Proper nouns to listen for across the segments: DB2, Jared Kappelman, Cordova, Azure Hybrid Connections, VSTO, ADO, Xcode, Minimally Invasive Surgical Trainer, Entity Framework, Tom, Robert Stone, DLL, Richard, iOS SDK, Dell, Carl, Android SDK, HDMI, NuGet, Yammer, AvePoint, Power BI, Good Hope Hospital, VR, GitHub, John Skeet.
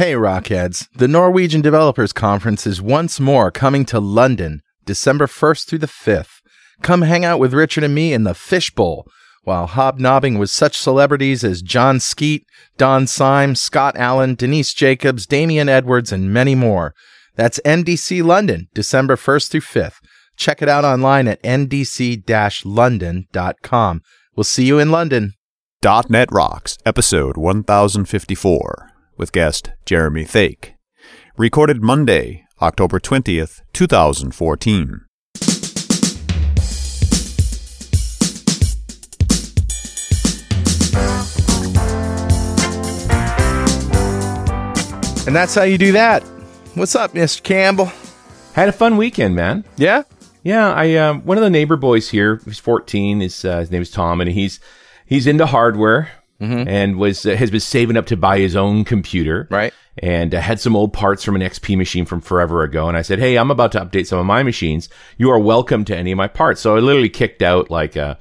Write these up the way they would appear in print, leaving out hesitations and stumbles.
Hey Rockheads, the Norwegian Developers Conference is once more coming to London, December 1st through the 5th. Come hang out with Richard and me in the Fishbowl, while hobnobbing with such celebrities as John Skeet, Don Syme, Scott Allen, Denise Jacobs, Damian Edwards, and many more. That's NDC London, December 1st through 5th. Check it out online at ndc-london.com. We'll see you in London. .NET Rocks, episode 1054, with guest Jeremy Thake. Recorded Monday, October 20th, 2014. And that's how you do that. What's up, Mr. Campbell? Had a fun weekend, man. Yeah? Yeah, I one of the neighbor boys here, he's 14, his name is Tom, and he's into hardware, mm-hmm. and has been saving up to buy his own computer. Right. And had some old parts from an XP machine from forever ago. And I said, hey, I'm about to update some of my machines. You are welcome to any of my parts. So I literally kicked out like an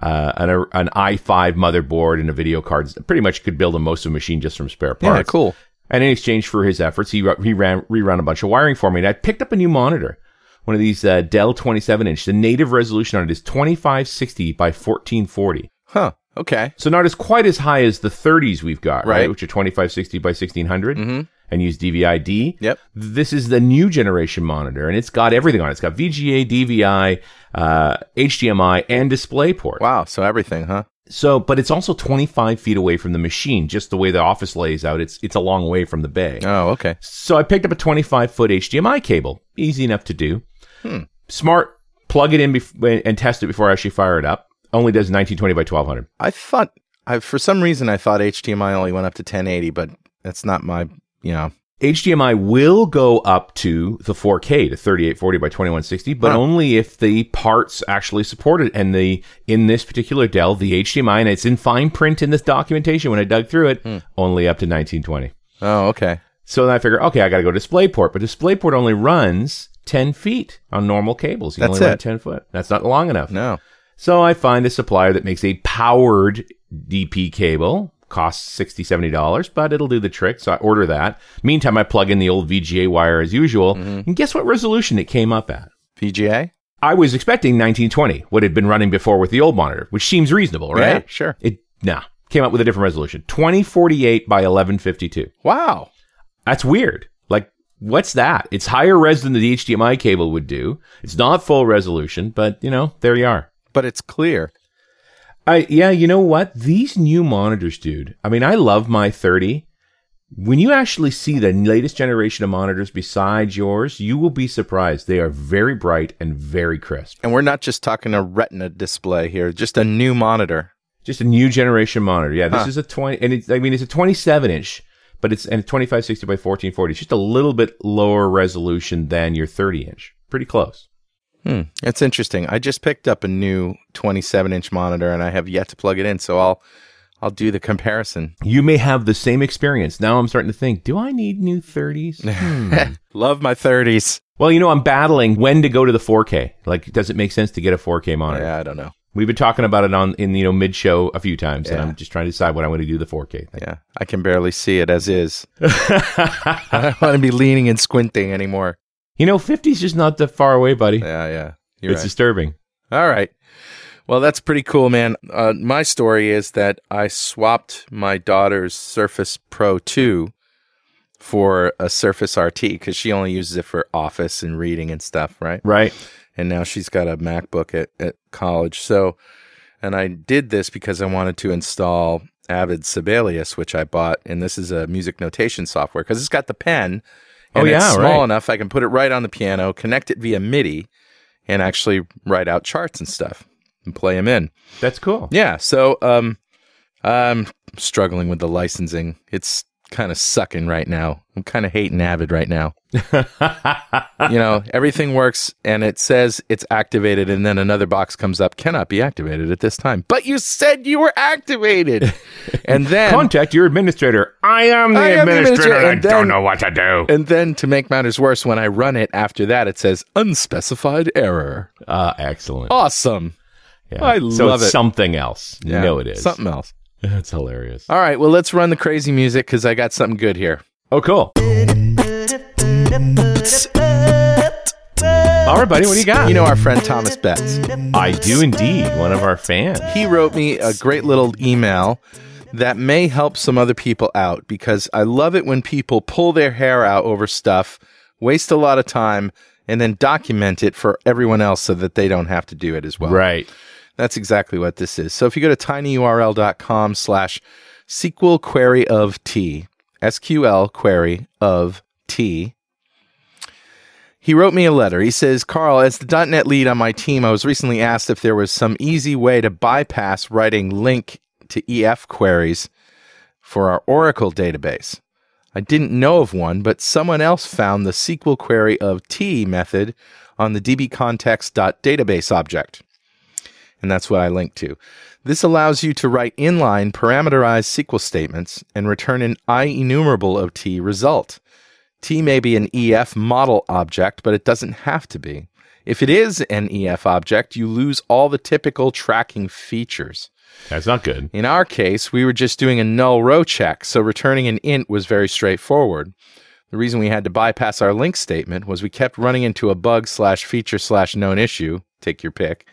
i5 motherboard and a video card. Pretty much could build a most of a machine just from spare parts. Yeah, cool. And in exchange for his efforts, he reran a bunch of wiring for me. And I picked up a new monitor, one of these Dell 27-inch. The native resolution on it is 2560 by 1440. Huh. Okay. So not as quite as high as the 30s we've got, right? Which are 2560 by 1600 mm-hmm. and use DVI-D. Yep. This is the new generation monitor, and it's got everything on it. It's got VGA, DVI, HDMI, and DisplayPort. Wow. So everything, huh? So, but it's also 25 feet away from the machine, just the way the office lays out. It's a long way from the bay. Oh, okay. So I picked up a 25-foot HDMI cable. Easy enough to do. Hmm. Smart. Plug it in and test it before I actually fire it up. Only does 1920 by 1200. For some reason I thought HDMI only went up to 1080, but that's not my, you know. HDMI will go up to the 4K to 3840 by 2160, but only if the parts actually support it. And in this particular Dell, the HDMI, and it's in fine print in this documentation when I dug through it, only up to 1920. Oh, okay. So then I figure, okay, I got to go DisplayPort, but DisplayPort only runs 10 feet on normal cables. That's only run 10 foot. That's not long enough. No. So I find a supplier that makes a powered DP cable, costs $60, $70, but it'll do the trick, so I order that. Meantime, I plug in the old VGA wire as usual, mm-hmm. and guess what resolution it came up at? VGA? I was expecting 1920, what had been running before with the old monitor, which seems reasonable, right? Yeah, sure. Came up with a different resolution, 2048 by 1152. Wow. That's weird. Like, what's that? It's higher res than the HDMI cable would do. It's not full resolution, but, you know, there you are. But it's clear. Yeah, you know what? These new monitors, dude. I mean, I love my 30. When you actually see the latest generation of monitors besides yours, you will be surprised. They are very bright and very crisp. And we're not just talking a retina display here, just a new monitor. Just a new generation monitor. Yeah, this is a 20, and it's a 27-inch, but it's and 2560 by 1440. It's just a little bit lower resolution than your 30-inch. Pretty close. Hmm. That's interesting. I just picked up a new 27-inch monitor, and I have yet to plug it in, so I'll do the comparison. You may have the same experience. Now I'm starting to think, do I need new 30s? Love my 30s. Well, you know, I'm battling when to go to the 4K. Like, does it make sense to get a 4K monitor? Yeah, I don't know. We've been talking about it in mid-show a few times, and I'm just trying to decide what I want to do the 4K thing. Yeah, I can barely see it as is. I don't want to be leaning and squinting anymore. You know, 50's just not that far away, buddy. Yeah. It's disturbing. All right. Well, that's pretty cool, man. My story is that I swapped my daughter's Surface Pro 2 for a Surface RT because she only uses it for office and reading and stuff, right? Right. And now she's got a MacBook at college. So, and I did this because I wanted to install Avid Sibelius, which I bought. And this is a music notation software because it's got the pen. And it's small enough, I can put it right on the piano, connect it via MIDI, and actually write out charts and stuff and play them in. That's cool. Yeah, so I'm struggling with the licensing. It's kind of sucking right now. I'm kind of hating Avid right now. You know, everything works, and it says it's activated, and then another box comes up, cannot be activated at this time. But you said you were activated! And then contact your administrator. I am the administrator. And I don't know what to do. And then, to make matters worse, when I run it after that, it says unspecified error. Excellent. Awesome. Yeah. I love it. So it's something else. Yeah. You know it is. Something else. That's hilarious. All right, well, let's run the crazy music because I got something good here. Oh, cool. All right, buddy, what do you got? You know our friend Thomas Betts. I do indeed, one of our fans. He wrote me a great little email that may help some other people out, because I love it when people pull their hair out over stuff, waste a lot of time, and then document it for everyone else so that they don't have to do it as well. Right. That's exactly what this is. So if you go to tinyurl.com/SQL query of T, SQL query of T, he wrote me a letter. He says, Carl, as the .NET lead on my team, I was recently asked if there was some easy way to bypass writing link to EF queries for our Oracle database. I didn't know of one, but someone else found the SQL query of T method on the dbcontext.database object. And that's what I linked to. This allows you to write inline parameterized SQL statements and return an IEnumerable of T result. T may be an EF model object, but it doesn't have to be. If it is an EF object, you lose all the typical tracking features. That's not good. In our case, we were just doing a null row check, so returning an int was very straightforward. The reason we had to bypass our link statement was we kept running into a bug/feature/known issue, take your pick,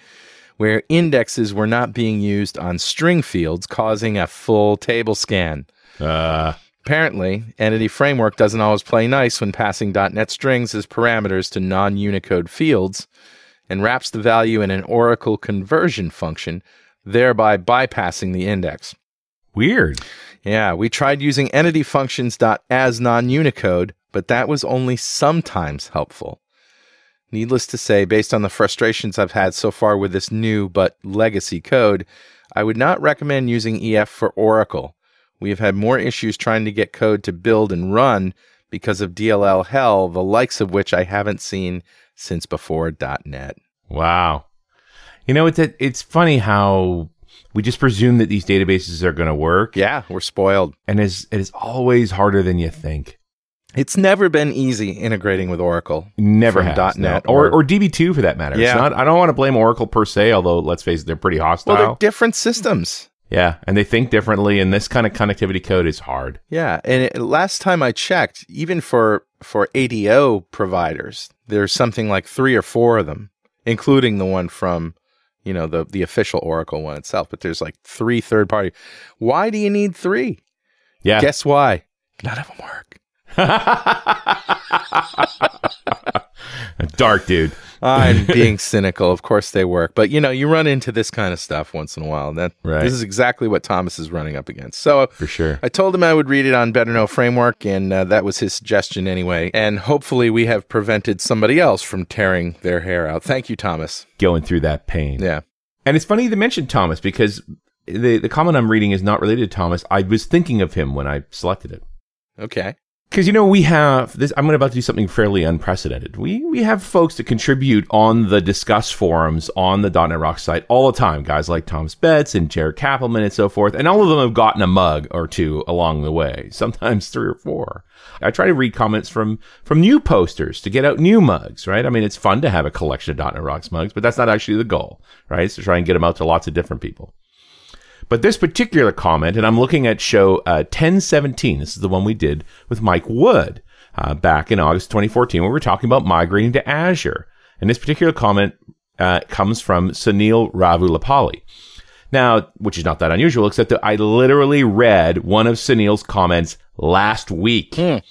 where indexes were not being used on string fields, causing a full table scan. Apparently, Entity Framework doesn't always play nice when passing .NET strings as parameters to non-Unicode fields and wraps the value in an Oracle conversion function, thereby bypassing the index. Weird. Yeah, we tried using entity functions .as non-Unicode, but that was only sometimes helpful. Needless to say, based on the frustrations I've had so far with this new but legacy code, I would not recommend using EF for Oracle. We have had more issues trying to get code to build and run because of DLL hell, the likes of which I haven't seen since before .NET. Wow. You know, it's funny how we just presume that these databases are going to work. Yeah, we're spoiled. And it is always harder than you think. It's never been easy integrating with Oracle. Never has. .NET no. or DB2 for that matter. Yeah. It's not, I don't want to blame Oracle per se, although let's face it, they're pretty hostile. Well, they're different systems. Yeah, and they think differently, and this kind of connectivity code is hard. Yeah, and last time I checked, even for ADO providers, there's something like 3 or 4 of them, including the one from, you know, the official Oracle one itself, but there's like 3 third-party. Why do you need 3? Yeah. Guess why? None of them work. Dark, dude. I'm being cynical. Of course they work. But, you know, you run into this kind of stuff once in a while. This is exactly what Thomas is running up against. So for sure. I told him I would read it on Better Know Framework, and that was his suggestion anyway. And hopefully we have prevented somebody else from tearing their hair out. Thank you, Thomas. Going through that pain. Yeah. And it's funny you mentioned Thomas, because the comment I'm reading is not related to Thomas. I was thinking of him when I selected it. Okay. Because, you know, we have this, I'm about to do something fairly unprecedented. We have folks that contribute on the Discuss forums on the .NET Rocks site all the time. Guys like Thomas Betts and Jared Kappelman and so forth. And all of them have gotten a mug or two along the way, sometimes 3 or 4. I try to read comments from new posters to get out new mugs, right? I mean, it's fun to have a collection of .NET Rocks mugs, but that's not actually the goal, right? It's to try and get them out to lots of different people. But this particular comment, and I'm looking at show 1017, this is the one we did with Mike Wood back in August 2014, where we were talking about migrating to Azure. And this particular comment comes from Sunil Ravulapalli. Now, which is not that unusual, except that I literally read one of Sunil's comments last week. Mm.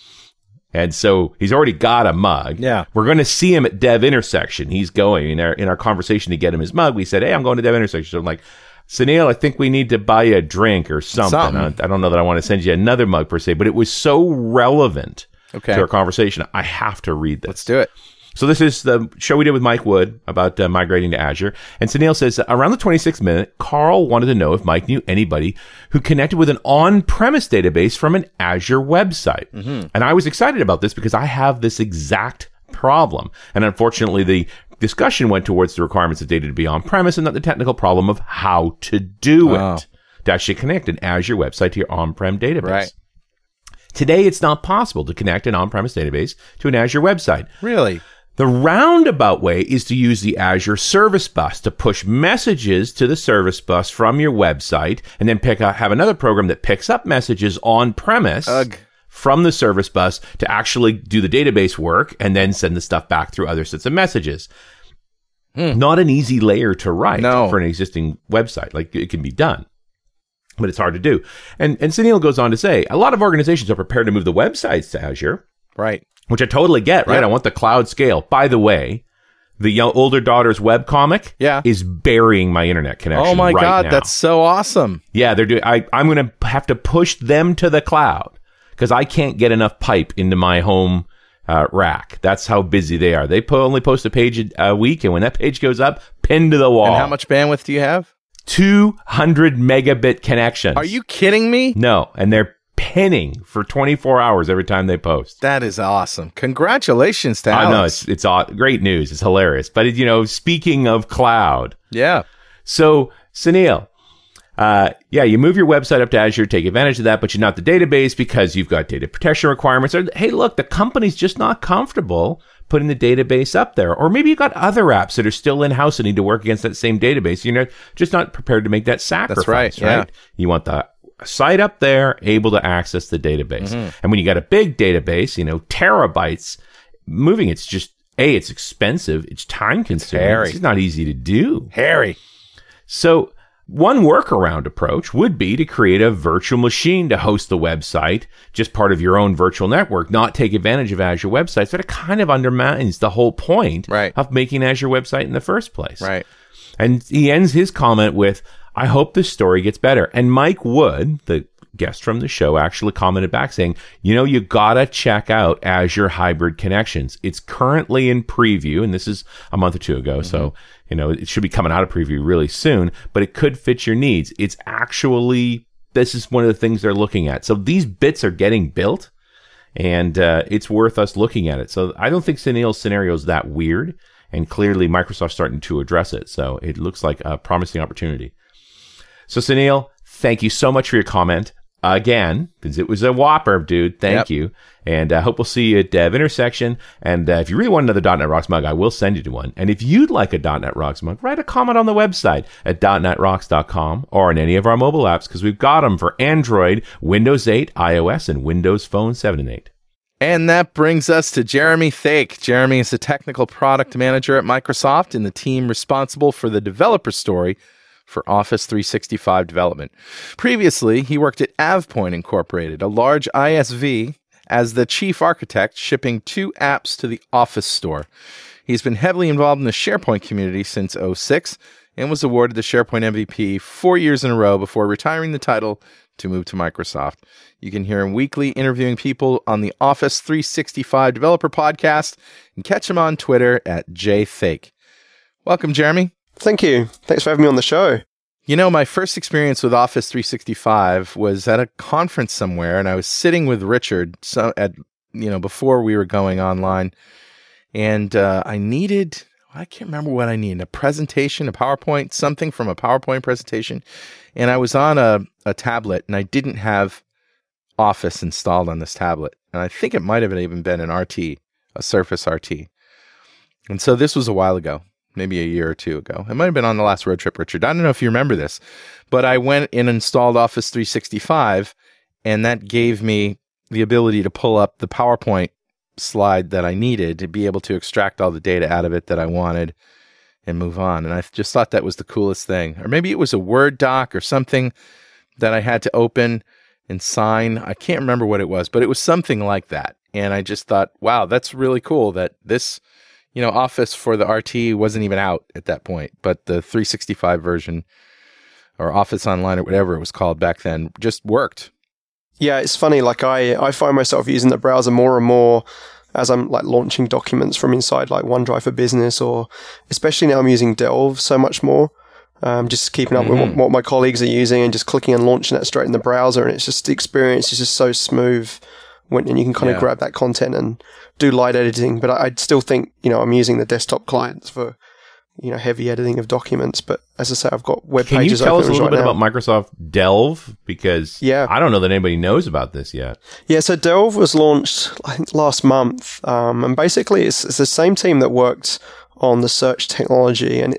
And so he's already got a mug. Yeah. We're going to see him at Dev Intersection. He's going. In our conversation to get him his mug, we said, hey, I'm going to Dev Intersection. So I'm like, Sunil, I think we need to buy you a drink or something. I don't know that I want to send you another mug per se, but it was so relevant to our conversation. I have to read this. Let's do it. So this is the show we did with Mike Wood about migrating to Azure. And Sunil says, around the 26th minute, Carl wanted to know if Mike knew anybody who connected with an on-premise database from an Azure website. Mm-hmm. And I was excited about this because I have this exact problem. And unfortunately, the discussion went towards the requirements of data to be on-premise and not the technical problem of how to do it to actually connect an Azure website to your on-prem database. Right. Today, it's not possible to connect an on-premise database to an Azure website. Really? The roundabout way is to use the Azure Service Bus to push messages to the service bus from your website and then have another program that picks up messages on-premise from the service bus to actually do the database work and then send the stuff back through other sets of messages. Not an easy layer to write for an existing website. Like, it can be done, but it's hard to do. And Sunil goes on to say, a lot of organizations are prepared to move the websites to Azure. Right. Which I totally get, right? Yep. I want the cloud scale. By the way, the older daughter's webcomic is burying my internet connection right now. Oh my God, that's so awesome. Yeah, they're doing. I'm going to have to push them to the cloud because I can't get enough pipe into my home rack. That's how busy they are. They only post a page a week, and when that page goes up, pin to the wall. And how much bandwidth do you have? 200 megabit connections. Are you kidding me? No, and they're pinning for 24 hours every time they post. That is awesome. Congratulations to Alex. I know, it's great news. It's hilarious. But, it, you know, speaking of cloud. Yeah. So, Sunil, you move your website up to Azure, take advantage of that, but you're not the database because you've got data protection requirements. Or, hey, look, the company's just not comfortable putting the database up there. Or maybe you've got other apps that are still in-house and need to work against that same database. You're just not prepared to make that sacrifice, right? You want the site up there, able to access the database. Mm-hmm. And when you got a big database, you know, terabytes, moving it's just, A, it's expensive, it's time-consuming, it's not easy to do. So one workaround approach would be to create a virtual machine to host the website, just part of your own virtual network, not take advantage of Azure websites, but it kind of undermines the whole point of making Azure website in the first place. Right. And he ends his comment with, I hope this story gets better. And Mike Wood, the guest from the show, actually commented back saying, you know, you gotta check out Azure Hybrid Connections. It's currently in preview, and this is a month or two ago, so you know it should be coming out of preview really soon, but it could fit your needs. It's actually, this is one of the things they're looking at. So these bits are getting built, and it's worth us looking at it. So I don't think Sunil's scenario is that weird, and clearly Microsoft's starting to address it. So it looks like a promising opportunity. So, Sunil, thank you so much for your comment again, because it was a whopper, dude. Thank you. And I hope we'll see you at Dev Intersection. And if you really want another .NET Rocks mug, I will send you to one. And if you'd like a .NET Rocks mug, write a comment on the website at .NETRocks.com or on any of our mobile apps, because we've got them for Android, Windows 8, iOS, and Windows Phone 7 and 8. And that brings us to Jeremy Thake. Jeremy is the technical product manager at Microsoft and the team responsible for the developer story for Office 365 development. Previously, he worked at AvePoint Incorporated, a large ISV, as the chief architect, shipping 2 apps to the Office Store. He's been heavily involved in the SharePoint community since 2006 and was awarded the SharePoint MVP 4 years in a row before retiring the title to move to Microsoft. You can hear him weekly interviewing people on the Office 365 Developer Podcast and catch him on Twitter at jthake. Welcome, Jeremy. Thank you. Thanks for having me on the show. You know, my first experience with Office 365 was at a conference somewhere, and I was sitting with Richard before we were going online, and I can't remember what I needed, a presentation, a PowerPoint, something from a PowerPoint presentation, and I was on a tablet, and I didn't have Office installed on this tablet, and I think it might have even been an RT, a Surface RT, and so this was a while ago. Maybe a year or two ago. It might have been on the last road trip, Richard. I don't know if you remember this, but I went and installed Office 365, and that gave me the ability to pull up the PowerPoint slide that I needed to be able to extract all the data out of it that I wanted and move on. And I just thought that was the coolest thing. Or maybe it was a Word doc or something that I had to open and sign. I can't remember what it was, but it was something like that. And I just thought, wow, that's really cool that this... You know, Office for the RT wasn't even out at that point, but the 365 version or Office Online or whatever it was called back then just worked. Yeah, it's funny. Like I find myself using the browser more and more as I'm like launching documents from inside like OneDrive for Business, or especially now I'm using Delve so much more. Just keeping up with what my colleagues are using and just clicking and launching that straight in the browser. And it's just the experience is just so smooth. And you can kind of grab that content and do light editing. But I'd still think, you know, I'm using the desktop clients for, you know, heavy editing of documents. But as I say, I've got web pages. Can you tell us a little bit about Microsoft Delve? Because I don't know that anybody knows about this yet. Yeah, so Delve was launched, I think, last month. And basically, it's the same team that worked on the search technology, and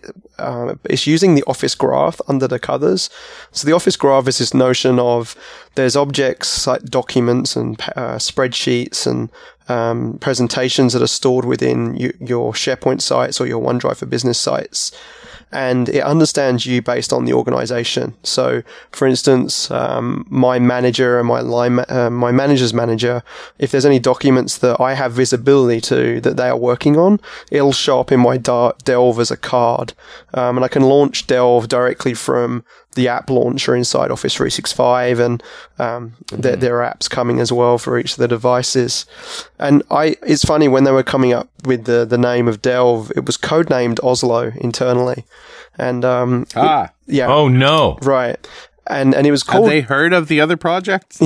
it's using the Office graph under the covers. So the Office graph is this notion of there's objects like documents and spreadsheets and presentations that are stored within your SharePoint sites or your OneDrive for Business sites, and it understands you based on the organization. So, for instance, my manager and my my manager's manager, if there's any documents that I have visibility to that they are working on, it'll show up in my Delve as a card. And I can launch Delve directly from the app launcher inside Office 365, and there are apps coming as well for each of the devices. And it's funny, when they were coming up with the name of Delve, it was codenamed Oslo internally. And yeah. Oh no. Right. And it was called... Have they heard of the other projects?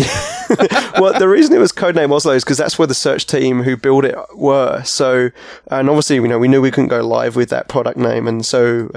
Well, the reason it was codenamed Oslo is because that's where the search team who built it were. So, and obviously, you know, we knew we couldn't go live with that product name. And so,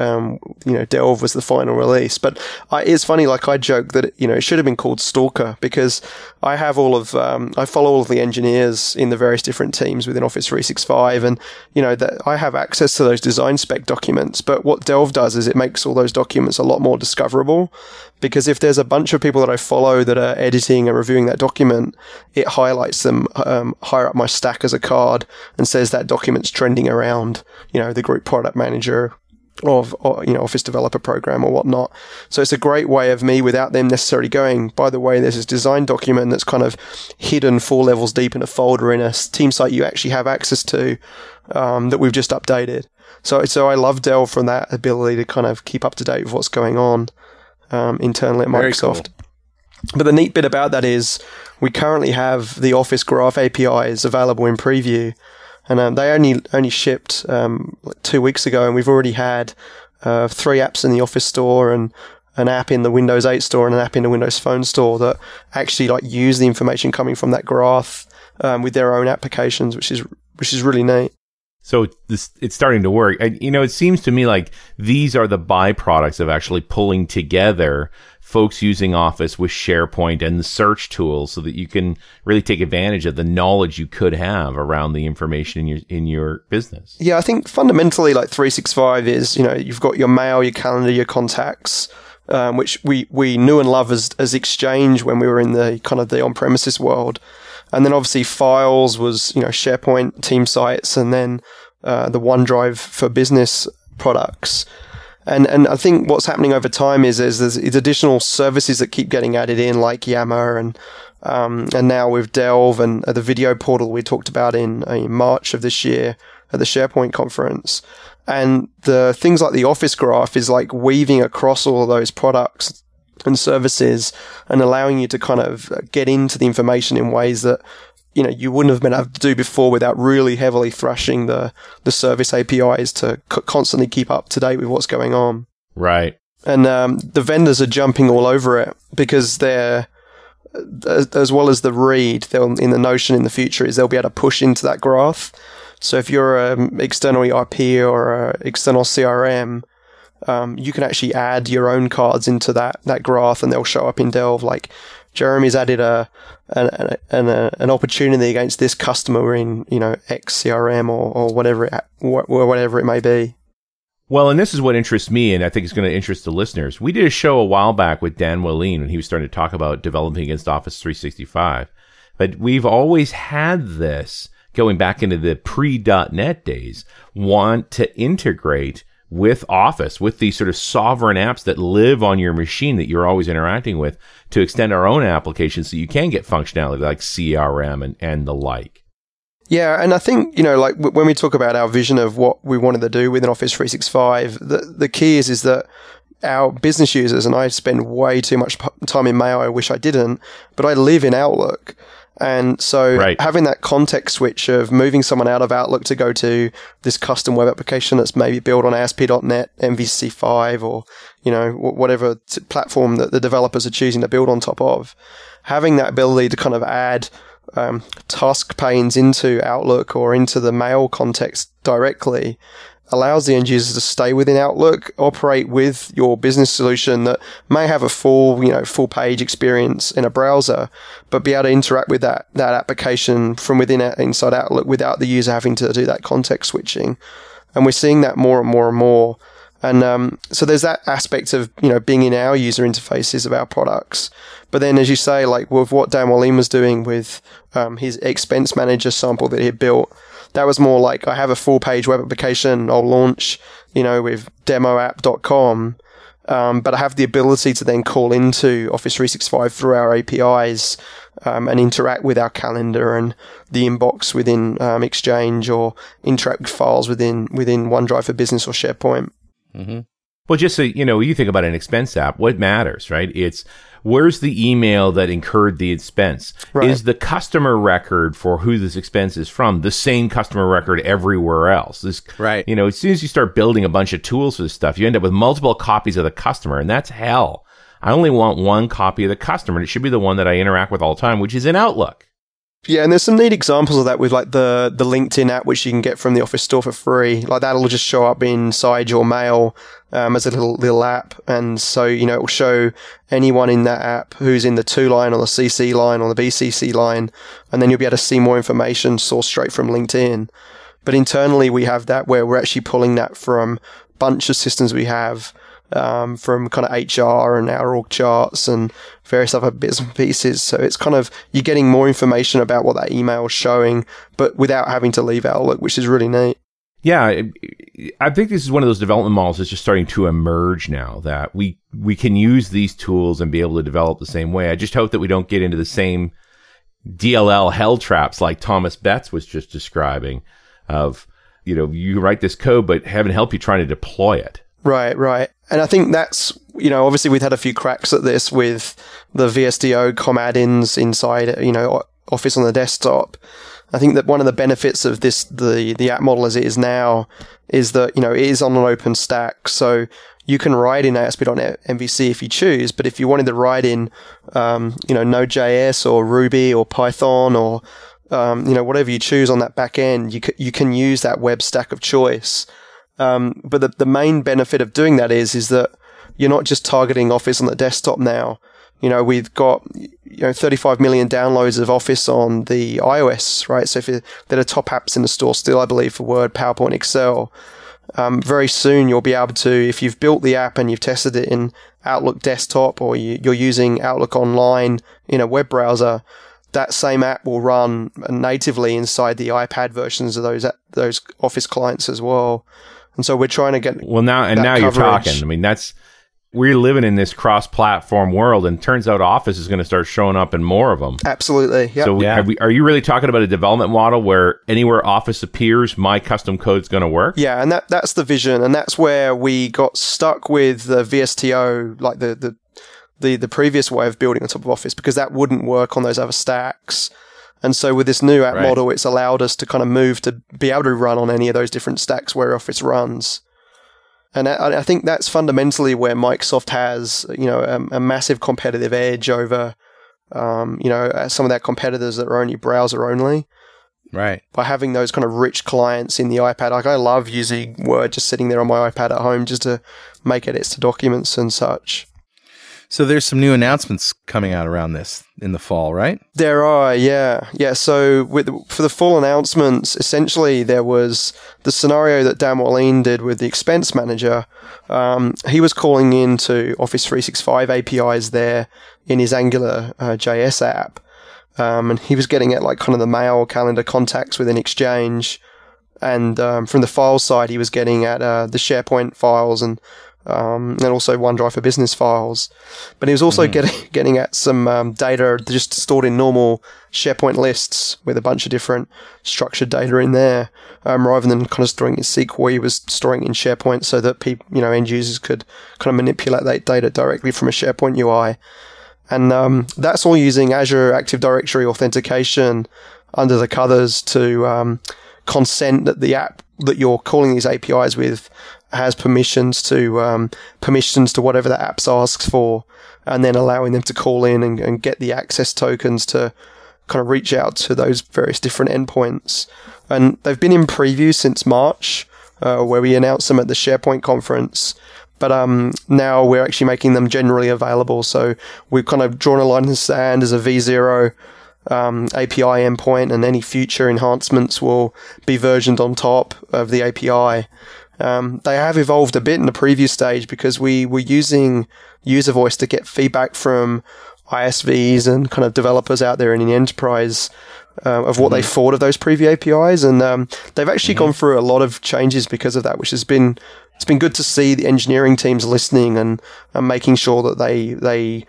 you know, Delve was the final release. But it's funny, like I joke that, you know, it should have been called Stalker, because I have all of, I follow all of the engineers in the various different teams within Office 365. And, you know, that I have access to those design spec documents. But what Delve does is it makes all those documents a lot more discoverable, because if there's a bunch of people that I follow that are editing and reviewing that document, it highlights them higher up my stack as a card and says that document's trending around, you know, the group product manager of, or, you know, Office Developer Program or whatnot. So it's a great way of me, without them necessarily going, by the way, there's this design document that's kind of hidden 4 levels deep in a folder in a team site you actually have access to, that we've just updated. So I love Delve from that ability to kind of keep up to date with what's going on internally at Microsoft. Cool. But the neat bit about that is we currently have the Office Graph APIs available in preview, and they only shipped 2 weeks ago, and we've already had 3 apps in the Office Store and an app in the Windows 8 Store and an app in the Windows Phone Store that actually like use the information coming from that graph with their own applications, which is really neat. So it's starting to work. And, you know, it seems to me like these are the byproducts of actually pulling together folks using Office with SharePoint and the search tools, so that you can really take advantage of the knowledge you could have around the information in your business. Yeah, I think fundamentally, like 365 is, you know, you've got your mail, your calendar, your contacts, which we knew and love as Exchange when we were in the kind of the on-premises world. And then obviously files was, you know, SharePoint, team sites, and then the OneDrive for Business products. And I think what's happening over time is there's additional services that keep getting added in, like Yammer and now with Delve and the video portal we talked about in March of this year at the SharePoint conference. And the things like the Office Graph is like weaving across all of those products and services and allowing you to kind of get into the information in ways that, you know, you wouldn't have been able to do before without really heavily thrashing the service APIs to constantly keep up to date with what's going on. Right. And the vendors are jumping all over it, because they're, as well as the read, they'll, in the notion in the future is they'll be able to push into that graph. So if you're an external ERP or an external CRM, you can actually add your own cards into that graph, and they'll show up in Delve. Like Jeremy's added an opportunity against this customer in, you know, X CRM or whatever it may be. Well, and this is what interests me, and I think it's going to interest the listeners. We did a show a while back with Dan Wallin when he was starting to talk about developing against Office 365, but we've always had this going back into the pre.NET days. Want to integrate with Office, with these sort of sovereign apps that live on your machine that you're always interacting with, to extend our own applications so you can get functionality like CRM and the like. Yeah, and I think, you know, like when we talk about our vision of what we wanted to do with an Office 365, the key is that our business users, and I spend way too much time in mail, I wish I didn't, but I live in Outlook. And so having that context switch of moving someone out of Outlook to go to this custom web application that's maybe built on ASP.NET, MVC5, or, you know, whatever platform that the developers are choosing to build on top of, having that ability to kind of add task panes into Outlook or into the mail context directly allows the end user to stay within Outlook, operate with your business solution that may have a full page experience in a browser, but be able to interact with that application from within inside Outlook without the user having to do that context switching. And we're seeing that more and more and more. And so there's that aspect of, you know, being in our user interfaces of our products. But then, as you say, like with what Dan Walim was doing with his expense manager sample that he had built, that was more like, I have a full page web application I'll launch, you know, with demoapp.com. But I have the ability to then call into Office 365 through our APIs and interact with our calendar and the inbox within Exchange, or interact with files within OneDrive for Business or SharePoint. Mm-hmm. Well, just so you know, you think about an expense app, what matters, right? It's where's the email that incurred the expense? Right. Is the customer record for who this expense is from the same customer record everywhere else? This, right. You know, as soon as you start building a bunch of tools for this stuff, you end up with multiple copies of the customer, and that's hell. I only want one copy of the customer, and it should be the one that I interact with all the time, which is in Outlook. Yeah, and there's some neat examples of that with like the LinkedIn app, which you can get from the Office Store for free. Like that'll just show up inside your mail as a little app. And so, you know, it will show anyone in that app who's in the to line or the CC line or the BCC line. And then you'll be able to see more information sourced straight from LinkedIn. But internally, we have that where we're actually pulling that from a bunch of systems we have, from kind of HR and our org charts and various other bits and pieces. So it's kind of, you're getting more information about what that email is showing, but without having to leave Outlook, which is really neat. Yeah, I think this is one of those development models that's just starting to emerge now, that we can use these tools and be able to develop the same way. I just hope that we don't get into the same DLL hell traps like Thomas Betts was just describing of, you know, you write this code, but heaven help you trying to deploy it. Right, right. And I think that's, you know, obviously we've had a few cracks at this with the VSTO com add-ins inside, you know, Office on the desktop. I think that one of the benefits of this, the app model as it is now, is that, you know, it is on an open stack. So you can write in ASP.NET MVC if you choose, but if you wanted to write in, you know, Node.js or Ruby or Python or, you know, whatever you choose on that back end, you can use that web stack of choice. But the main benefit of doing that is that you're not just targeting Office on the desktop now. You know, we've got, you know, 35 million downloads of Office on the iOS, right? So if there are top apps in the store still, I believe, for Word, PowerPoint, Excel. Very soon you'll be able to, if you've built the app and you've tested it in Outlook desktop, or you're using Outlook online in a web browser, that same app will run natively inside the iPad versions of those Office clients as well. And so we're trying to get now coverage. You're talking. I mean, we're living in this cross-platform world, and turns out Office is going to start showing up in more of them. Absolutely. Yep. So, yeah. Are you really talking about a development model where anywhere Office appears, my custom code's going to work? Yeah, and that's the vision, and that's where we got stuck with the VSTO, like the previous way of building on top of Office, because that wouldn't work on those other stacks. And so with this new app model, it's allowed us to kind of move to be able to run on any of those different stacks where Office runs. And I think that's fundamentally where Microsoft has, you know, a massive competitive edge over, you know, some of their competitors that are only browser only. Right. By having those kind of rich clients in the iPad. Like I love using Word just sitting there on my iPad at home just to make edits to documents and such. So there's some new announcements coming out around this in the fall, right? There are, yeah. Yeah, so for the fall announcements, essentially there was the scenario that Dan Walim did with the expense manager. He was calling into Office 365 APIs there in his Angular JS app. And he was getting at like kind of the mail, calendar, contacts within Exchange. And from the file side, he was getting at the SharePoint files and also OneDrive for Business files. But he was also getting at some data just stored in normal SharePoint lists with a bunch of different structured data in there, rather than kind of storing in SQL. He was storing in SharePoint so that people, you know, end users could kind of manipulate that data directly from a SharePoint UI. And that's all using Azure Active Directory authentication under the covers to consent that the app that you're calling these APIs with has permissions to whatever the apps asks for, and then allowing them to call in and get the access tokens to kind of reach out to those various different endpoints. And they've been in preview since March, where we announced them at the SharePoint conference. But now we're actually making them generally available. So we've kind of drawn a line in the sand as a V0 API endpoint, and any future enhancements will be versioned on top of the API. They have evolved a bit in the preview stage because we were using user voice to get feedback from ISVs and kind of developers out there in the enterprise of what they thought of those preview APIs. And they've actually gone through a lot of changes because of that, which has been, it's been good to see the engineering teams listening and making sure that they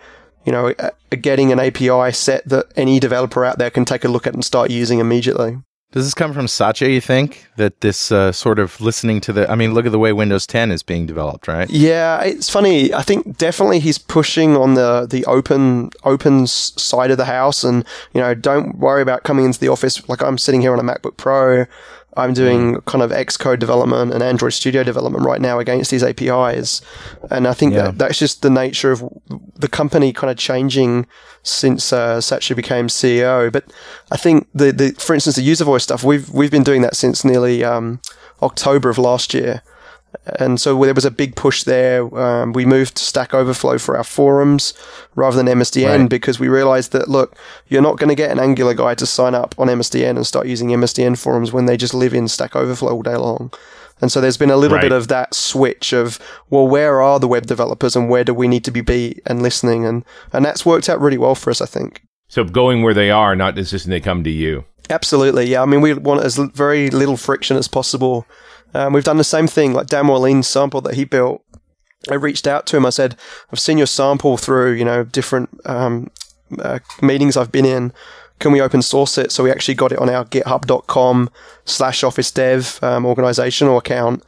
you know, are getting an API set that any developer out there can take a look at and start using immediately. Does this come from Satya, you think, that this sort of listening to the... I mean, look at the way Windows 10 is being developed, right? Yeah, it's funny. I think definitely he's pushing on the open side of the house and, you know, don't worry about coming into the office. Like, I'm sitting here on a MacBook Pro. I'm doing kind of Xcode development and Android Studio development right now against these APIs. And I think that's just the nature of the company kind of changing since Satya became CEO. But I think the for instance, the user voice stuff, we've been doing that since nearly October of last year. And so there was a big push there. We moved to Stack Overflow for our forums rather than MSDN because we realized that, look, you're not going to get an Angular guy to sign up on MSDN and start using MSDN forums when they just live in Stack Overflow all day long. And so there's been a little bit of that switch of, well, where are the web developers and where do we need to be and listening? And that's worked out really well for us, I think. So going where they are, not insisting they come to you. Absolutely. Yeah. I mean, we want as very little friction as possible. We've done the same thing, like Dan Morlean's sample that he built. I reached out to him. I said, I've seen your sample through, you know, different meetings I've been in. Can we open source it? So we actually got it on our github.com/office dev organizational account.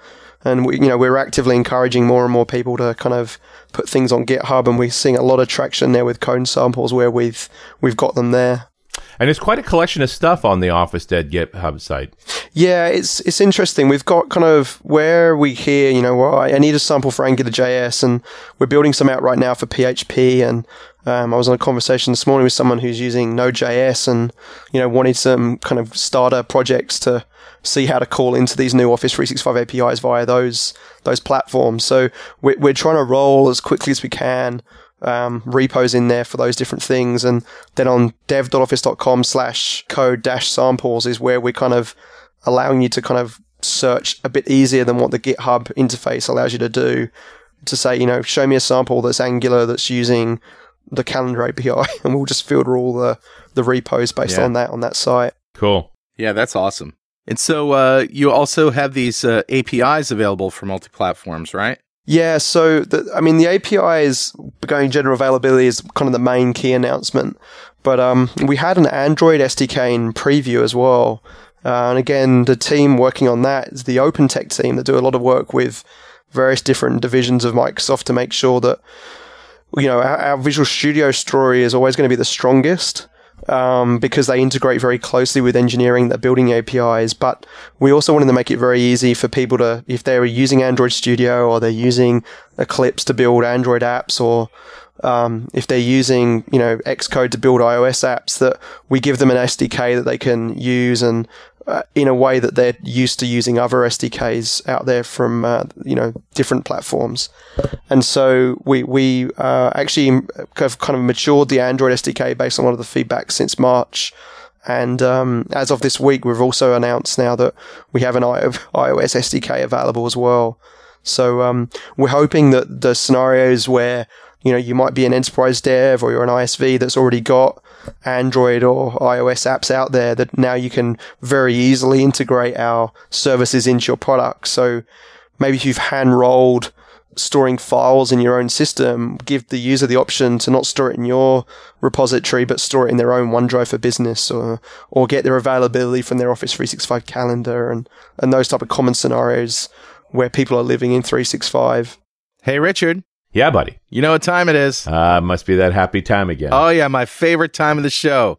And we, you know, we're actively encouraging more and more people to kind of put things on GitHub. And we're seeing a lot of traction there with code samples where we've got them there. And it's quite a collection of stuff on the Office Dead GitHub site. Yeah, it's interesting. We've got kind of where we hear, you know, well, I need a sample for AngularJS, and we're building some out right now for PHP. And I was on a conversation this morning with someone who's using Node.js and, you know, wanted some kind of starter projects to see how to call into these new Office 365 APIs via those platforms. So we're trying to roll as quickly as we can. Repos in there for those different things. And then on dev.office.com/code-samples is where we're kind of allowing you to kind of search a bit easier than what the GitHub interface allows you to do, to say, you know, show me a sample that's Angular that's using the calendar API, and we'll just filter all the repos based on that site. Cool. Yeah, that's awesome. And so you also have these APIs available for multi-platforms, right? Yeah, so the APIs going general availability is kind of the main key announcement. But we had an Android SDK in preview as well. And again, the team working on that is the OpenTech team that do a lot of work with various different divisions of Microsoft to make sure that, you know, our Visual Studio story is always going to be the strongest. Because they integrate very closely with engineering that are building APIs. But we also wanted to make it very easy for people to, if they were using Android Studio or they're using Eclipse to build Android apps, or if they're using, you know, Xcode to build iOS apps, that we give them an SDK that they can use and in a way that they're used to using other SDKs out there from, you know, different platforms. And so we actually have kind of matured the Android SDK based on a lot of the feedback since March. And as of this week, we've also announced now that we have an iOS SDK available as well. So we're hoping that the scenarios where, you know, you might be an enterprise dev or you're an ISV that's already got Android or iOS apps out there, that now you can very easily integrate our services into your product. So maybe if you've hand-rolled storing files in your own system, give the user the option to not store it in your repository, but store it in their own OneDrive for Business, or get their availability from their Office 365 calendar and those type of common scenarios where people are living in 365. Hey, Richard. Yeah, buddy. You know what time it is. Must be that happy time again. Oh, yeah, my favorite time of the show.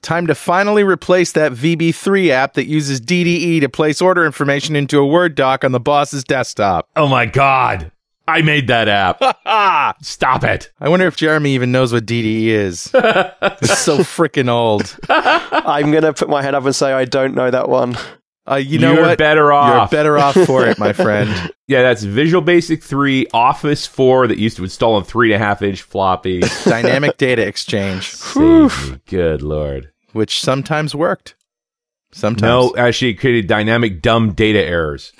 Time to finally replace that VB3 app that uses DDE to place order information into a Word doc on the boss's desktop. Oh, my God. I made that app. Stop it. I wonder if Jeremy even knows what DDE is. It's so freaking old. I'm going to put my head up and say I don't know that one. You're better off. You're better off for it, my friend. Yeah, that's Visual Basic 3, Office 4 that used to install on 3.5-inch floppy. Dynamic Data Exchange. Good Lord. which sometimes worked. Sometimes. No, actually, it created dynamic dumb data errors.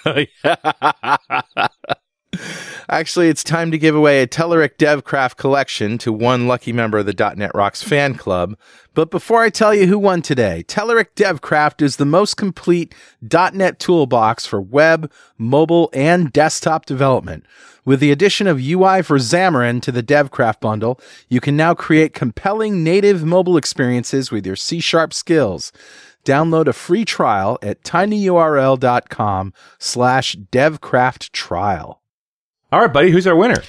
Actually, it's time to give away a Telerik DevCraft collection to one lucky member of the .NET Rocks fan club. But before I tell you who won today, Telerik DevCraft is the most complete .NET toolbox for web, mobile, and desktop development. With the addition of UI for Xamarin to the DevCraft bundle, you can now create compelling native mobile experiences with your C# skills. Download a free trial at tinyurl.com/devcrafttrial. All right, buddy, who's our winner?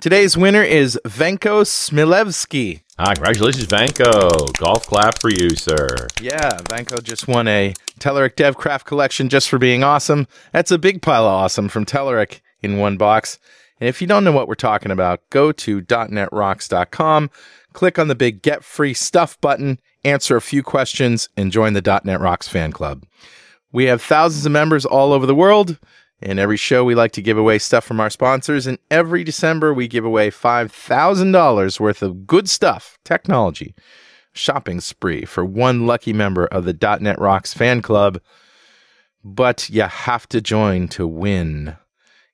Today's winner is Venko Smilevsky. Ah, congratulations, Venko. Golf clap for you, sir. Yeah, Venko just won a Telerik DevCraft collection just for being awesome. That's a big pile of awesome from Telerik in one box. And if you don't know what we're talking about, go to .NETRocks.com, click on the big Get Free Stuff button, answer a few questions, and join the .NET Rocks fan club. We have thousands of members all over the world, and every show we like to give away stuff from our sponsors, and every December we give away $5,000 worth of good stuff, technology, shopping spree for one lucky member of the .NET Rocks fan club, but you have to join to win.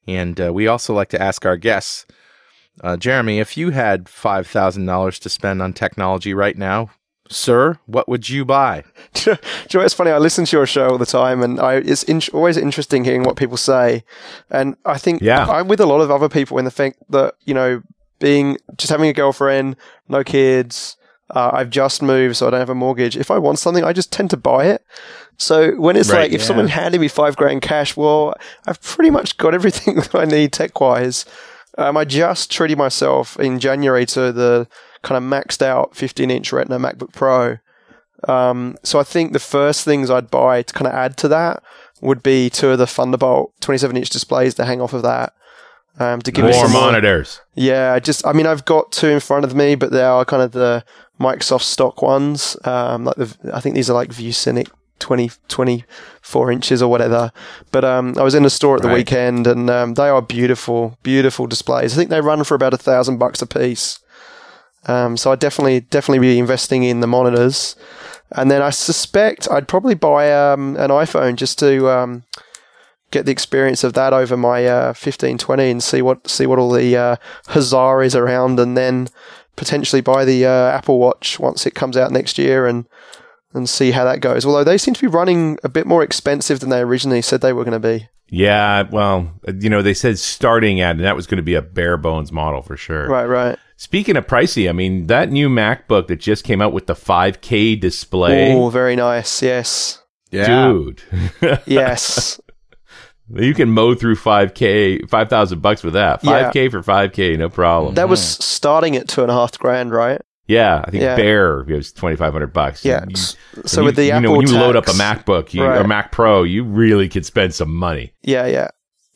And we also like to ask our guests, Jeremy, if you had $5,000 to spend on technology right now, sir, what would you buy? Joy, it's funny. I listen to your show all the time, and it's always interesting hearing what people say. And I think I'm with a lot of other people in the think that, you know, having a girlfriend, no kids, I've just moved, so I don't have a mortgage. If I want something, I just tend to buy it. So when it's if someone handed me $5,000 cash, well, I've pretty much got everything that I need tech wise. I just treated myself in January to the kind of maxed out 15-inch Retina MacBook Pro. So I think the first things I'd buy to kind of add to that would be two of the Thunderbolt 27-inch displays to hang off of that. To give more monitors. I've got two in front of me, but they are kind of the Microsoft stock ones. I think these are like ViewSonic 24 inches or whatever. But I was in a store at the weekend, and they are beautiful, beautiful displays. I think they run for about $1,000 a piece. So I'd definitely be investing in the monitors. And then I suspect I'd probably buy an iPhone just to get the experience of that over my 1520 and see what all the huzzah is around, and then potentially buy the Apple Watch once it comes out next year and see how that goes. Although they seem to be running a bit more expensive than they originally said they were going to be. Yeah, well, you know, they said starting at, and that was going to be a bare bones model for sure. Right. Speaking of pricey, I mean, that new MacBook that just came out with the 5K display. Oh, very nice. Yes. Yeah. Dude. Yes. You can mow through $5,000 with that. $5K for $5K, no problem. That was starting at $2,500, right? Yeah, I think bare it was $2,500. Yeah. So with the Apple tax, when you load up a MacBook or Mac Pro, you really could spend some money. Yeah.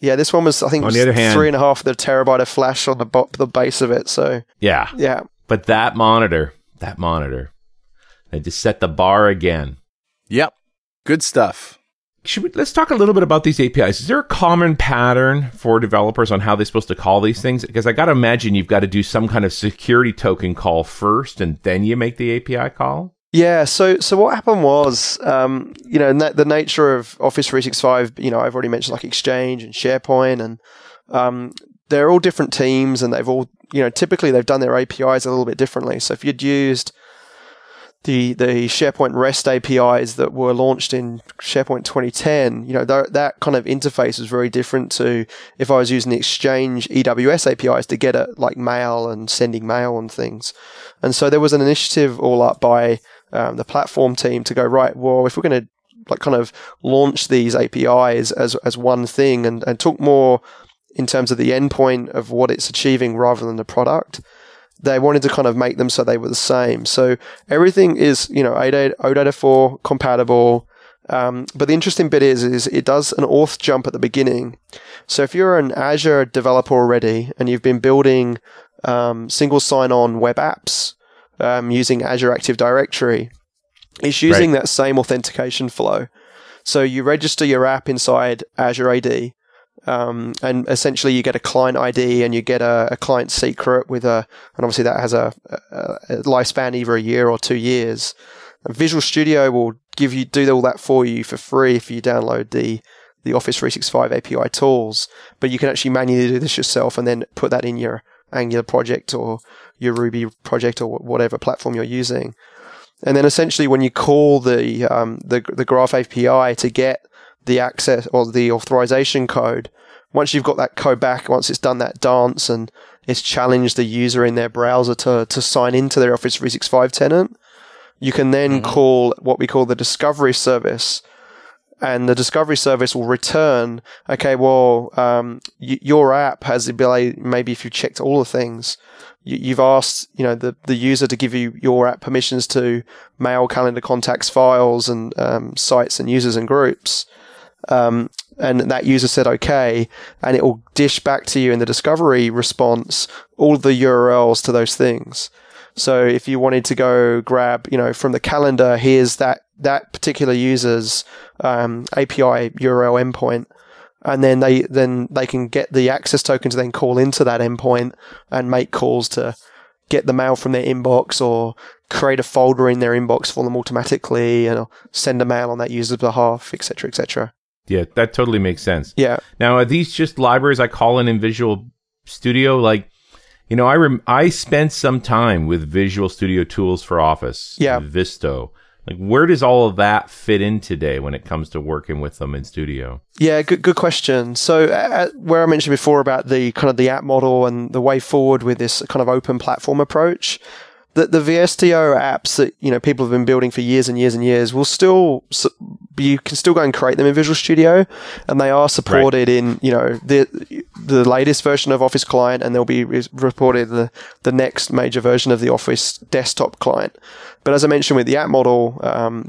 Yeah, this one was, I think, 3.5 the terabyte of flash on the base of it. So yeah. But that monitor, they just set the bar again. Yep, good stuff. Let's talk a little bit about these APIs. Is there a common pattern for developers on how they're supposed to call these things? Because I got to imagine you've got to do some kind of security token call first, and then you make the API call. Yeah, so what happened was, the nature of Office 365, I've already mentioned like Exchange and SharePoint, and they're all different teams, and they've all, typically they've done their APIs a little bit differently. So if you'd used the SharePoint REST APIs that were launched in SharePoint 2010, that kind of interface was very different to if I was using the Exchange EWS APIs to get at like mail and sending mail and things. And so there was an initiative all up by the platform team to go, right, well, if we're going to like kind of launch these APIs as one thing and talk more in terms of the endpoint of what it's achieving rather than the product, they wanted to kind of make them so they were the same. So everything is, OData4 compatible. But the interesting bit is it does an auth jump at the beginning. So if you're an Azure developer already and you've been building single sign-on web apps, using Azure Active Directory, it's using that same authentication flow. So you register your app inside Azure AD, and essentially you get a client ID and you get a client secret and obviously that has a lifespan either a year or 2 years. And Visual Studio will give you, do all that for you for free if you download the Office 365 API tools, but you can actually manually do this yourself and then put that in your Angular project or your Ruby project or whatever platform you're using. And then essentially when you call the Graph API to get the access or the authorization code, once you've got that code back, once it's done that dance and it's challenged the user in their browser to sign into their Office 365 tenant, you can then call what we call the discovery service. And the discovery service will return, okay, well, your app has the ability, maybe if you've checked all the things, you've asked, you know, the user to give you your app permissions to mail, calendar, contacts, files, and sites and users and groups. And that user said, okay, and it will dish back to you in the discovery response all the URLs to those things. So if you wanted to go grab, you know, from the calendar, here's that particular user's API URL endpoint, and then they can get the access token to then call into that endpoint and make calls to get the mail from their inbox or create a folder in their inbox for them automatically and send a mail on that user's behalf, et cetera, et cetera. Yeah, that totally makes sense. Yeah. Now, are these just libraries I call in Visual Studio? Like, you know, I spent some time with Visual Studio tools for Office. Yeah. VSTO. Like, where does all of that fit in today when it comes to working with them in Studio? Yeah, good question. So, where I mentioned before about the kind of the app model and the way forward with this kind of open platform approach, the VSTO apps that, you know, people have been building for years and years and years will still, you can still go and create them in Visual Studio, and they are supported in, you know, the latest version of Office Client, and they'll be reported the next major version of the Office Desktop Client. But as I mentioned with the app model,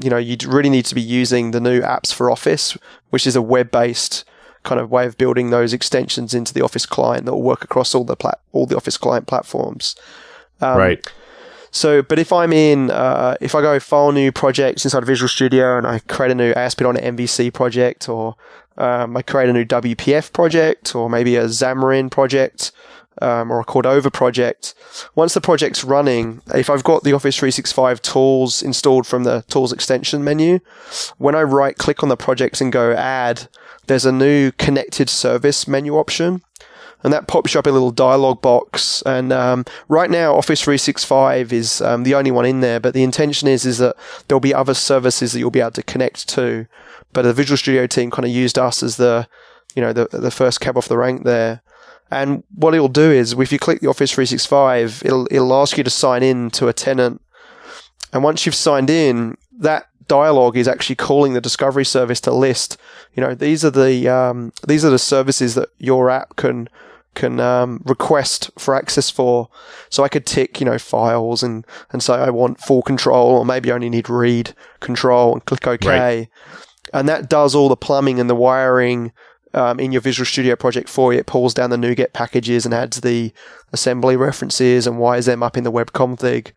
you know, you really need to be using the new Apps for Office, which is a web-based kind of way of building those extensions into the Office Client that will work across all the Office Client platforms. Right. So, but if I'm in, if I go file new projects inside of Visual Studio and I create a new ASP.NET MVC project, or I create a new WPF project, or maybe a Xamarin project, or a Cordova project. Once the project's running, if I've got the Office 365 tools installed from the tools extension menu, when I right click on the projects and go add, there's a new connected service menu option. And that pops you up a little dialog box. And right now, Office 365 is the only one in there. But the intention is that there'll be other services that you'll be able to connect to. But the Visual Studio team kind of used us as the first cab off the rank there. And what it'll do is, if you click the Office 365, it'll ask you to sign in to a tenant. And once you've signed in, that dialogue is actually calling the discovery service to list, you know, these are the services that your app can request for access for. So I could tick, you know, files and say I want full control, or maybe I only need read control, and click OK. Right. And that does all the plumbing and the wiring in your Visual Studio project for you. It pulls down the NuGet packages and adds the assembly references and wires them up in the web config.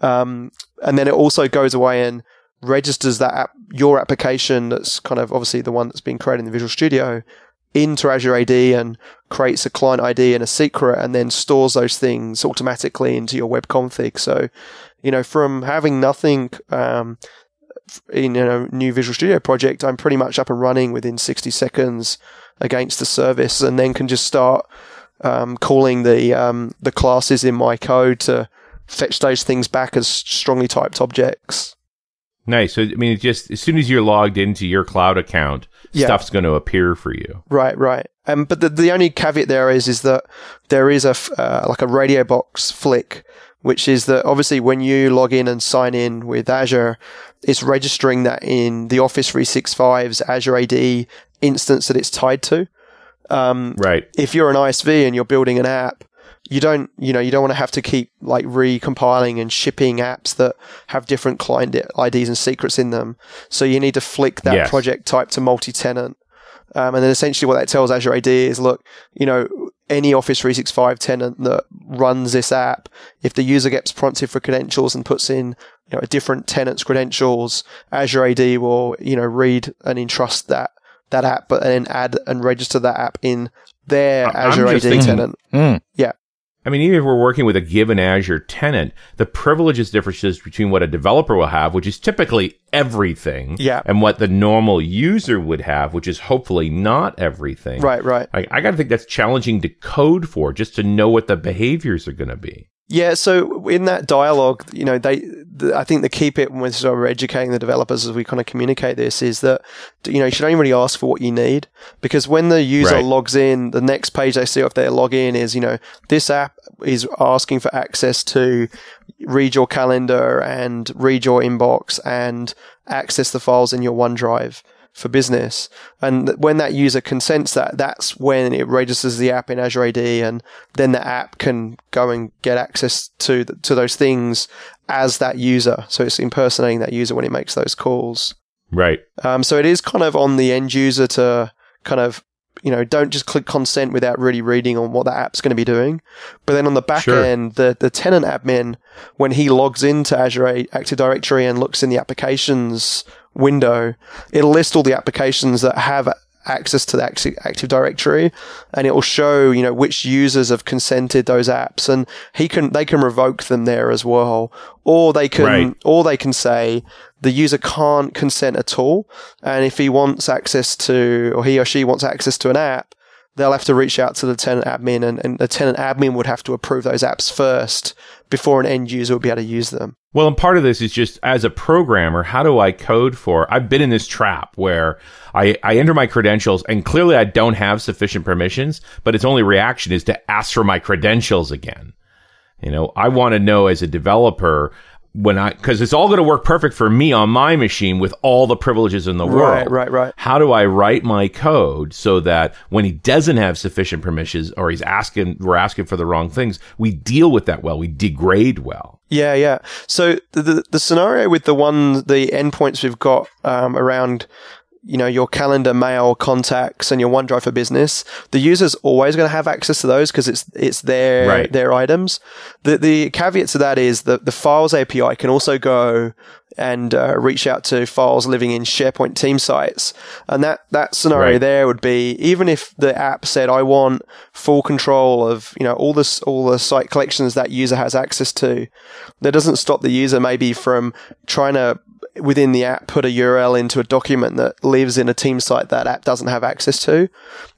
And then it also goes away and registers that app, your application that's kind of obviously the one that's been created in the Visual Studio, into Azure AD, and creates a client ID and a secret, and then stores those things automatically into your web config. So, you know, from having nothing in a new Visual Studio project, I'm pretty much up and running within 60 seconds against the service, and then can just start calling the classes in my code to fetch those things back as strongly typed objects. Nice. So, I mean, it's just as soon as you're logged into your cloud account, stuff's going to appear for you. Right, right. But the only caveat there is that there is a radio box flick, which is that obviously when you log in and sign in with Azure, it's registering that in the Office 365's Azure AD instance that it's tied to. Right. If you're an ISV and you're building an app, you don't want to have to keep like recompiling and shipping apps that have different client IDs and secrets in them. So you need to flick that project type to multi-tenant. And then essentially what that tells Azure AD is, look, you know, any Office 365 tenant that runs this app, if the user gets prompted for credentials and puts in, you know, a different tenant's credentials, Azure AD will, you know, read and entrust that app, but then add and register that app in their Azure AD tenant. Mm. Yeah. I mean, even if we're working with a given Azure tenant, the privileges differences between what a developer will have, which is typically everything, and what the normal user would have, which is hopefully not everything. Right. I got to think that's challenging to code for, just to know what the behaviors are going to be. Yeah, so in that dialogue, you know, I think the key bit when we're educating the developers as we kind of communicate this is that, you know, you should only really ask for what you need, because when the user logs in, the next page they see off their login is, you know, this app is asking for access to read your calendar and read your inbox and access the files in your OneDrive for business. And when that user consents that, that's when it registers the app in Azure AD, and then the app can go and get access to those things as that user. So it's impersonating that user when it makes those calls. Right. So it is kind of on the end user to kind of, you know, don't just click consent without really reading on what the app's going to be doing. But then on the back end, the tenant admin, when he logs into Azure Active Directory and looks in the applications window, it'll list all the applications that have access to the Active Directory, and it'll show, you know, which users have consented those apps, and they can revoke them there as well, or they can say the user can't consent at all, and if he wants access to, or he or she wants access to an app, they'll have to reach out to the tenant admin, and the tenant admin would have to approve those apps first before an end user would be able to use them. Well, and part of this is just, as a programmer, how do I code for? I've been in this trap where I enter my credentials and clearly I don't have sufficient permissions, but its only reaction is to ask for my credentials again. You know, I want to know as a developer, because it's all going to work perfect for me on my machine with all the privileges in the world. Right. How do I write my code so that when he doesn't have sufficient permissions, or we're asking for the wrong things, we deal with that well, we degrade well. Yeah. So the scenario with the endpoints we've got around, you know, your calendar, mail, contacts, and your OneDrive for business, the user's always going to have access to those because it's their items. The caveat to that is that the Files API can also go and reach out to files living in SharePoint team sites. And that scenario there would be, even if the app said, I want full control of, you know, all the site collections that user has access to, that doesn't stop the user maybe from trying to, within the app, put a URL into a document that lives in a team site that app doesn't have access to.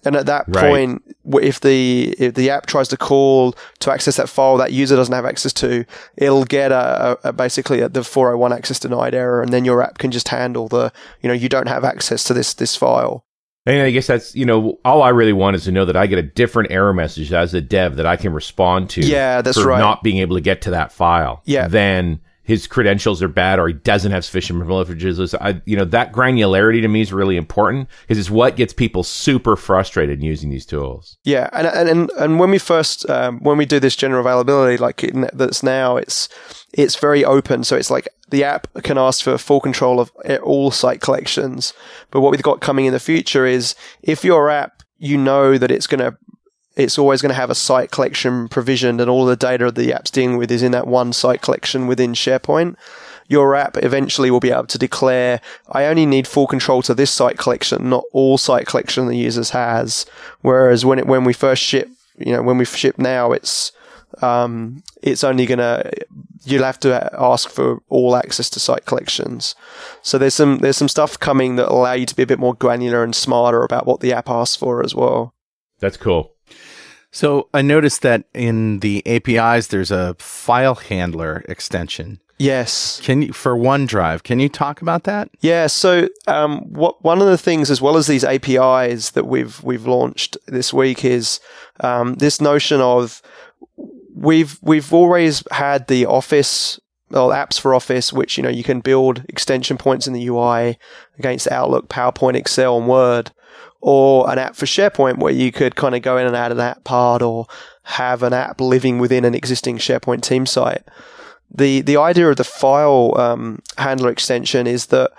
And at that point, if the app tries to call to access that file that user doesn't have access to, it'll get basically the 401 access denied error, and then your app can just handle the, you know, you don't have access to this file. And I guess that's, you know, all I really want is to know that I get a different error message as a dev that I can respond to. Yeah, that's for not being able to get to that file. Yeah. Then his credentials are bad, or he doesn't have sufficient privileges. You know, that granularity to me is really important because it's what gets people super frustrated using these tools. Yeah, and when we first when we do this general availability, like that's now, it's very open. So it's like the app can ask for full control of all site collections. But what we've got coming in the future is, if your app, you know that it's always going to have a site collection provisioned, and all the data the app's dealing with is in that one site collection within SharePoint. Your app eventually will be able to declare, I only need full control to this site collection, not all site collection the users has. Whereas when we ship now, it's only you'll have to ask for all access to site collections. So there's some stuff coming that allow you to be a bit more granular and smarter about what the app asks for as well. That's cool. So I noticed that in the APIs, there's a file handler extension. Yes. For OneDrive, can you talk about that? Yeah. So one of the things, as well as these APIs that we've launched this week, is this notion of we've always had the Office. Well, apps for Office, which, you know, you can build extension points in the UI against Outlook, PowerPoint, Excel, and Word, or an app for SharePoint where you could kind of go in and add an app part or have an app living within an existing SharePoint team site. The idea of the file handler extension is that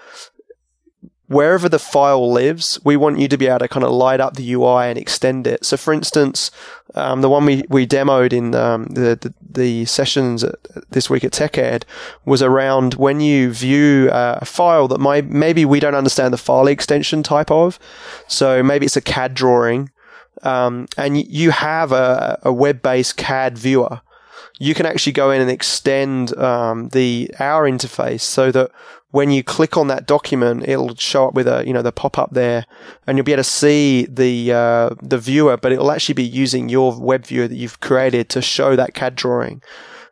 wherever the file lives, we want you to be able to kind of light up the UI and extend it. So, for instance, the one we demoed in the sessions this week at TechEd was around when you view a file that maybe we don't understand the file extension type of. So, maybe it's a CAD drawing. and you have a web-based CAD viewer, you can actually go in and extend our interface so that when you click on that document, it'll show up with the pop-up there, and you'll be able to see the viewer, but it'll actually be using your web viewer that you've created to show that CAD drawing.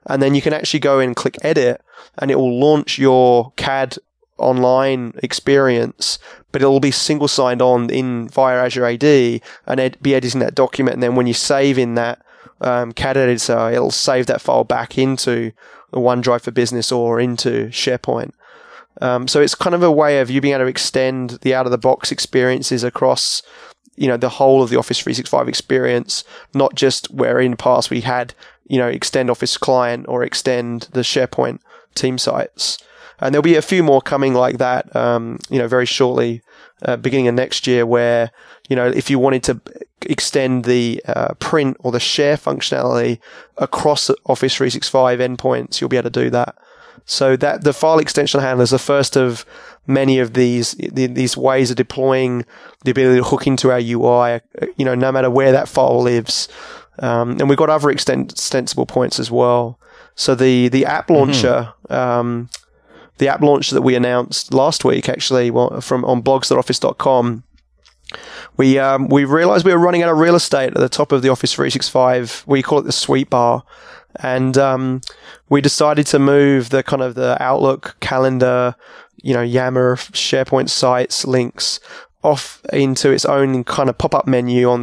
And then you can actually go in and click edit, and it will launch your CAD online experience, but it'll be single signed on via Azure AD, and it'd be editing that document. And then when you save in that CAD editor, it'll save that file back into OneDrive for Business or into SharePoint. So it's kind of a way of you being able to extend the out-of-the-box experiences across, the whole of the Office 365 experience, not just where in the past we had, extend Office Client or extend the SharePoint team sites. And there'll be a few more coming like that, very shortly, beginning of next year, where, if you wanted to extend the print or the share functionality across Office 365 endpoints, you'll be able to do that. So that the file extension handler is the first of many of these ways of deploying the ability to hook into our UI, no matter where that file lives. And we've got other extensible points as well. So the app launcher, the app launcher that we announced last week, actually, from blogs.office.com, we realized we were running out of real estate at the top of the Office 365. We call it the sweet bar. And we decided to move the kind of the Outlook, calendar, Yammer, SharePoint sites, links off into its own kind of pop-up menu in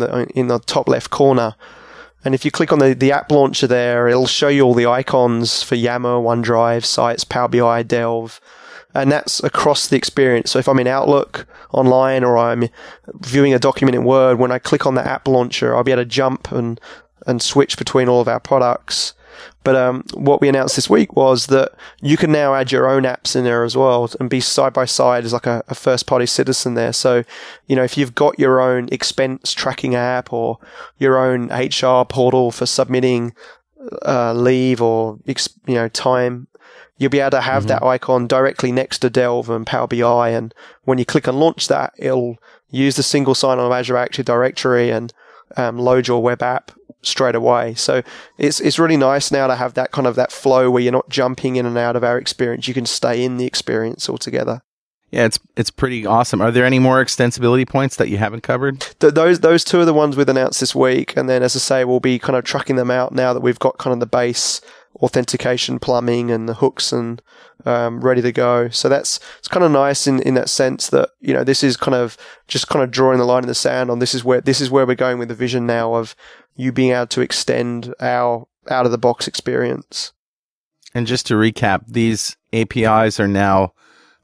the top left corner. And if you click on the app launcher there, it'll show you all the icons for Yammer, OneDrive, Sites, Power BI, Delve. And that's across the experience. So if I'm in Outlook online or I'm viewing a document in Word, when I click on the app launcher, I'll be able to jump and switch between all of our products. But what we announced this week was that you can now add your own apps in there as well and be side by side as like a first party citizen there. So, if you've got your own expense tracking app or your own HR portal for submitting leave or time, you'll be able to have that icon directly next to Delve and Power BI. And when you click and launch that, it'll use the single sign-on of Azure Active Directory and load your web app straight away. So it's really nice now to have that kind of that flow where you're not jumping in and out of our experience. You can stay in the experience altogether. Yeah, it's pretty awesome. Are there any more extensibility points that you haven't covered? Those two are the ones we've announced this week. And then, as I say, we'll be kind of trucking them out now that we've got kind of the base authentication plumbing and the hooks and ready to go. So it's kind of nice in that sense that, this is kind of just kind of drawing the line in the sand on this is where we're going with the vision now of you being able to extend our out-of-the-box experience. And just to recap, these APIs are now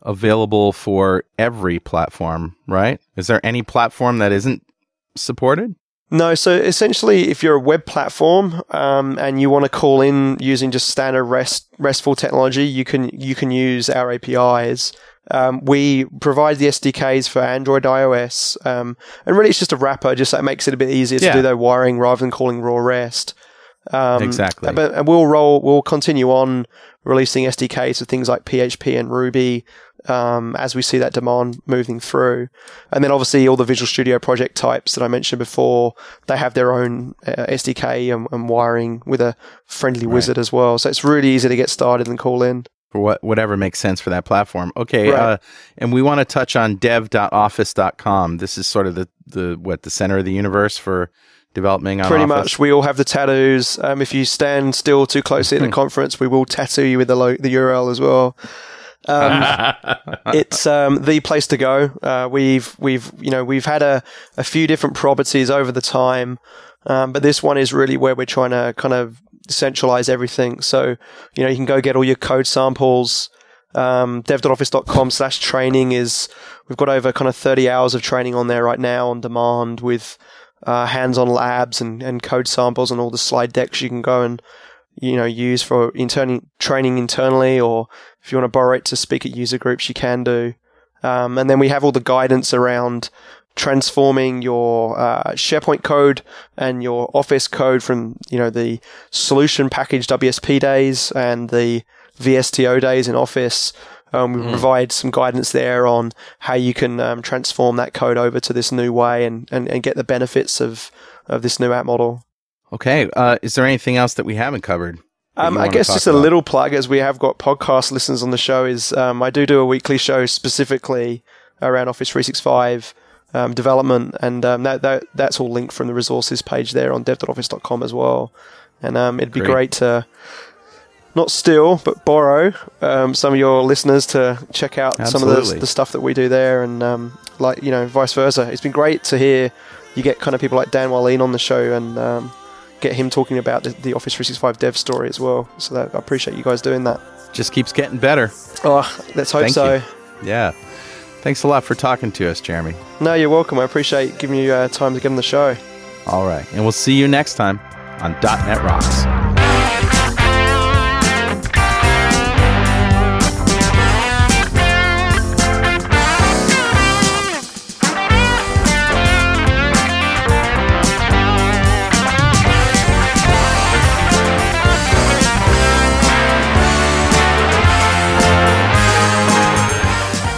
available for every platform, right? Is there any platform that isn't supported? No. So essentially, if you're a web platform and you want to call in using just standard RESTful technology, you can use our APIs. We provide the SDKs for Android, iOS, and really it's just a wrapper. Just that makes it a bit easier to do their wiring rather than calling raw REST. Exactly. But we'll continue on releasing SDKs for things like PHP and Ruby as we see that demand moving through. And then obviously all the Visual Studio project types that I mentioned before, they have their own SDK and wiring with a friendly wizard as well. So it's really easy to get started and call in. For whatever makes sense for that platform. Okay. Right. And we want to touch on dev.office.com. This is sort of the center of the universe for developing on Pretty Office. Much. We all have the tattoos. If you stand still too closely at a conference, we will tattoo you with the URL as well. It's the place to go. We've had a few different properties over the time, but this one is really where we're trying to kind of centralize everything. So, you can go get all your code samples. Dev.office.com/training is, we've got over kind of 30 hours of training on there right now on demand with hands-on labs and code samples and all the slide decks you can go and use for training internally, or if you want to borrow it to speak at user groups, you can do. And then we have all the guidance around transforming your SharePoint code and your Office code from the solution package WSP days and the VSTO days in Office We provide some guidance there on how you can transform that code over to this new way and get the benefits of this new app model. Okay. Is there anything else that we haven't covered? I guess just a little plug, as we have got podcast listeners on the show, is I do a weekly show specifically around Office 365 development, and that's all linked from the resources page there on dev.office.com as well. And it'd be great to not steal, but borrow some of your listeners to check out some of the stuff that we do there, and vice versa. It's been great to hear you get kind of people like Dan Waleen on the show and get him talking about the Office 365 dev story as well. So I appreciate you guys doing that. Just keeps getting better. Oh, let's hope so. Yeah. Thanks a lot for talking to us, Jeremy. No, you're welcome. I appreciate giving you time to get on the show. All right. And we'll see you next time on .NET Rocks.